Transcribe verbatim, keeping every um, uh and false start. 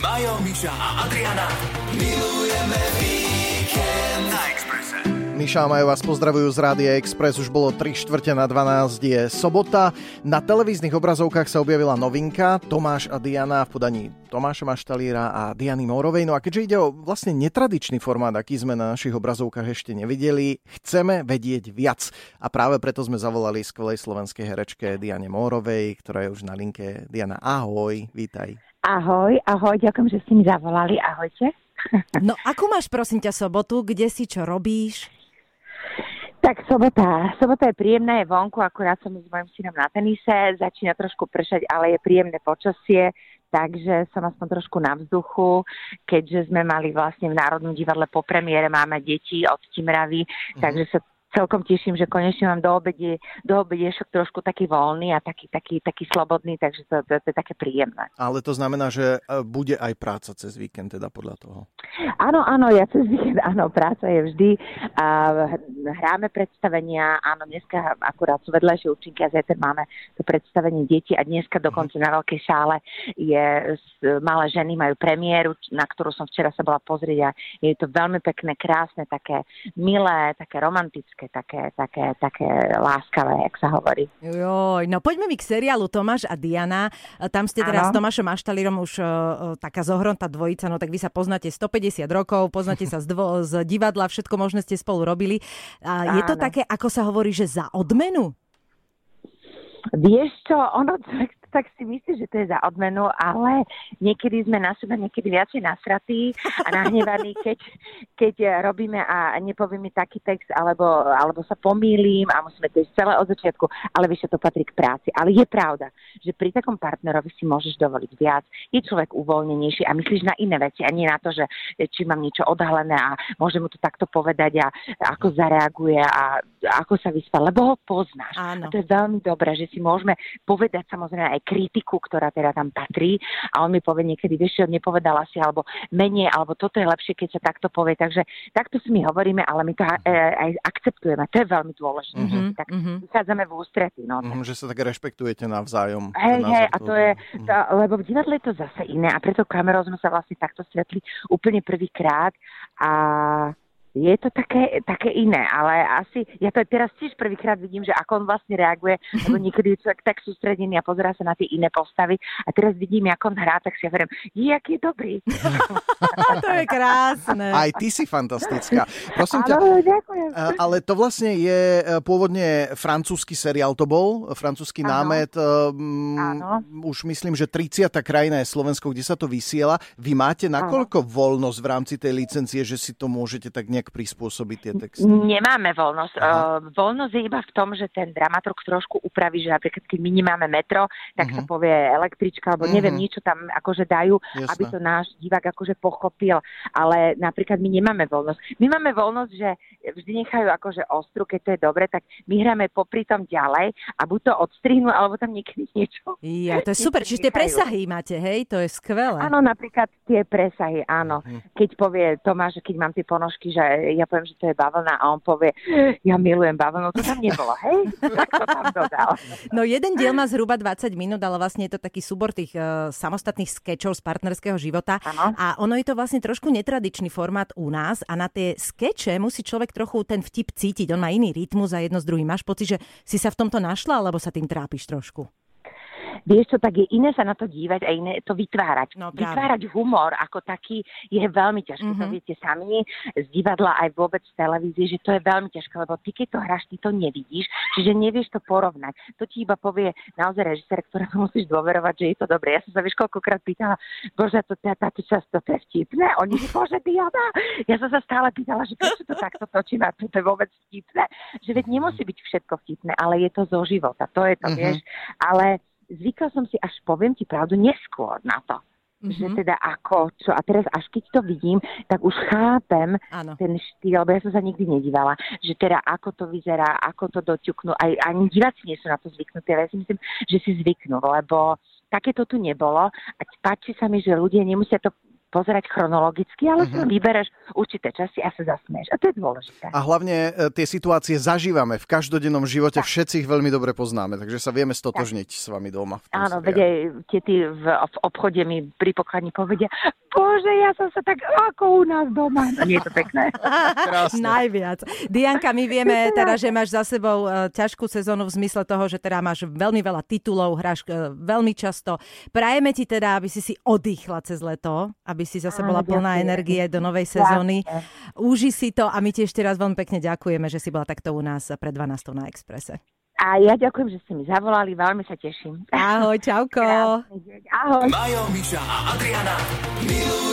Majo, Míša a Adriána. Milujeme víkend na Expresse. Míša a Majo vás pozdravujú z Rádia Express. Už bolo tri štvrte na dvanásť, je sobota. Na televíznych obrazovkách sa objavila novinka Tomáš a Diana v podaní Tomáša Maštalíra a Diany Mórovej. No a keďže ide o vlastne netradičný formát, aký sme na našich obrazovkách ešte nevideli, chceme vedieť viac. A práve preto sme zavolali skvelej slovenskej herečke Diane Mórovej, ktorá je už na linke. Diana, ahoj, vítaj. Ahoj, ahoj, ďakujem, že ste mi zavolali. Ahojte. No, akú máš, prosím ťa, sobotu? Kde si, čo robíš? Tak sobota. Sobota je príjemná, je vonku, akurát som s mojím synom na tenise, začína trošku pršať, ale je príjemné počasie, takže som aspoň trošku na vzduchu, keďže sme mali vlastne v Národnom divadle po premiére, máme deti od Timravy, mm-hmm. takže sa celkom teším, že konečne mám do obede, do obediešok trošku taký voľný a taký, taký, taký slobodný, takže to, to, to je také príjemné. Ale to znamená, že bude aj práca cez víkend, teda podľa toho? Áno, áno, ja cez víkend, áno, práca je vždy. Uh, hráme predstavenia, áno, dneska akurát sú vedľajšie účinky a zajtra máme to predstavenie detí a dneska dokonca mm. na veľkej sále je Malé ženy, majú premiéru, na ktorú som včera sa bola pozrieť a je to veľmi pekné, krásne, také milé, také romantické, také, také, také láskavé, jak sa hovorí. Joj, no poďme mi k seriálu Tomáš a Diana. Tam ste teraz ano. s Tomášom Maštalírom už uh, taká zohrontá dvojica, no tak vy sa poznáte stopäťdesiat rokov, poznáte sa z, dvo- z divadla, všetko možné ste spolu robili. Je to také, ako sa hovorí, že za odmenu? Vieš čo, ono tak, tak si myslíš, že to je za odmenu, ale niekedy sme na seba niekedy viacej nasratí a nahnevaní, keď, keď robíme a nepovie mi taký text, alebo, alebo sa pomýlim a musíme to ísť celé od začiatku, ale vieš, to patrí k práci. Ale je pravda, že pri takom partnerovi si môžeš dovoliť viac, je človek uvoľnenejší a myslíš na iné veci a nie na to, že či mám niečo odhalené a môžem mu to takto povedať a ako zareaguje a ako sa vyspá, lebo ho poznáš. Áno. A to je veľmi dobré, že si môžeme povedať samozrejme aj kritiku, ktorá teda tam patrí a on mi povie niekedy, vieš, nepovedala si alebo menej, alebo toto je lepšie, keď sa takto povie, takže takto si my hovoríme, ale my to aj, aj akceptujeme, to je veľmi dôležité, mm-hmm, že tak mm-hmm. vychádzame v ústretí. No, mm, že sa tak rešpektujete navzájom. Hej, hej, a to je, to, lebo v divadle je to zase iné a preto kamerou sme sa vlastne takto stretli úplne prvýkrát a je to také, také iné, ale asi, ja to teraz tiež prvýkrát vidím, že ako on vlastne reaguje, lebo niekedy je človek tak sústredený a pozerá sa na tie iné postavy a teraz vidím, ako on hrá, tak si ja verím, jaký je dobrý. To je krásne. Aj ty si fantastická. Prosím ťa, ale, ďakujem. Ale to vlastne je pôvodne francúzsky seriál, to bol, francúzsky námet. Áno. Už myslím, že tridsiata krajina je Slovensko, kde sa to vysiela. Vy máte nakoľko Áno. voľnosť v rámci tej licencie, že si to môžete tak nejak prispôsobiť tie texty? Nemáme voľnosť. Aha. Voľnosť je iba v tom, že ten dramaturg trošku upraví, že napríklad keď my nemáme metro, tak uh-huh. sa povie električka, alebo uh-huh. neviem, niečo tam akože dajú, Jasne. Aby to náš divák akože pochopil. Ale napríklad my nemáme voľnosť. My máme voľnosť, že vždy nechajú akože ostru, keď to je dobre, tak my hráme popri tom ďalej a buď to odstrihnú, alebo tam niekedy niečo. Ja, to je super. Čiže tie presahy máte, hej? To je skvelé. Áno, napríklad tie presahy, áno. Uh-huh. Keď povie Tomáš, keď mám tie ponožky, že ja poviem, že to je bavlna a on povie, ja milujem bavlnu, to tam nebolo, hej? Tak to tam dodal. No jeden diel má zhruba dvadsať minút, ale vlastne je to taký súbor tých uh, samostatných skečov z partnerského života. Ano. A ono je to vlastne trošku netradičný formát u nás a na tie skeče musí človek trochu ten vtip cítiť. On má iný rytmus a jedno s druhým. Máš pocit, že si sa v tomto našla, alebo sa tým trápiš trošku? Vieš čo, tak je iné sa na to dívať a iné to vytvárať. No, vytvárať humor ako taký je veľmi ťažké. Mm-hmm. To viete sami z divadla aj vôbec z televízie, že to je veľmi ťažké, lebo ty keď to hráš, ty to nevidíš, čiže nevieš to porovnať. To ti iba povie naozaj režisér, ktorému musíš dôverovať, že je to dobré. Ja som sa vieš koľkokrát pýtala, bože, to táto časť, to je vtipné. Oni že, bože, Diana. Ja som sa stále pýtala, že prečo to takto točím a to je vôbec vtipné. Že veď nemusí byť všetko vtipné, ale je to zo života. To je to, mm-hmm. vieš. Ale zvykla som si, až poviem ti pravdu, neskôr na to. Mm-hmm. Že teda ako, čo. A teraz až keď to vidím, tak už chápem ano. Ten štýl, lebo ja som sa nikdy nedívala, že teda ako to vyzerá, ako to doťuknú. Aj, ani diváci nie sú na to zvyknutí, ale ja si myslím, že si zvyknú, lebo takéto tu nebolo. A páči sa mi, že ľudia nemusia to pozerať chronologicky, ale uh-huh. si vybereš určité časti a sa zasmieš. A to je dôležité. A hlavne e, tie situácie zažívame v každodennom živote, tak. Všetci ich veľmi dobre poznáme, takže sa vieme stotožniť tak. S vami doma. Áno, vedia, tie tí v, v obchode mi pri pokladni povedia, bože, ja som sa tak ako u nás doma. Nie je to pekné. Najviac. Dianka, my vieme teda, že máš za sebou e, ťažkú sezónu v zmysle toho, že teda máš veľmi veľa titulov, hráš e, veľmi často. Prajeme ti teda, aby si si odýchla cez leto, aby si zase bola plná energie do novej sezóny. Uži si to a my ti ešte raz veľmi pekne ďakujeme, že si bola takto u nás pred dvanástimi na Expresse. A ja ďakujem, že ste mi zavolali, veľmi sa teším. Ahoj, čauko. Ahoj. Majo, Míša a Adriána.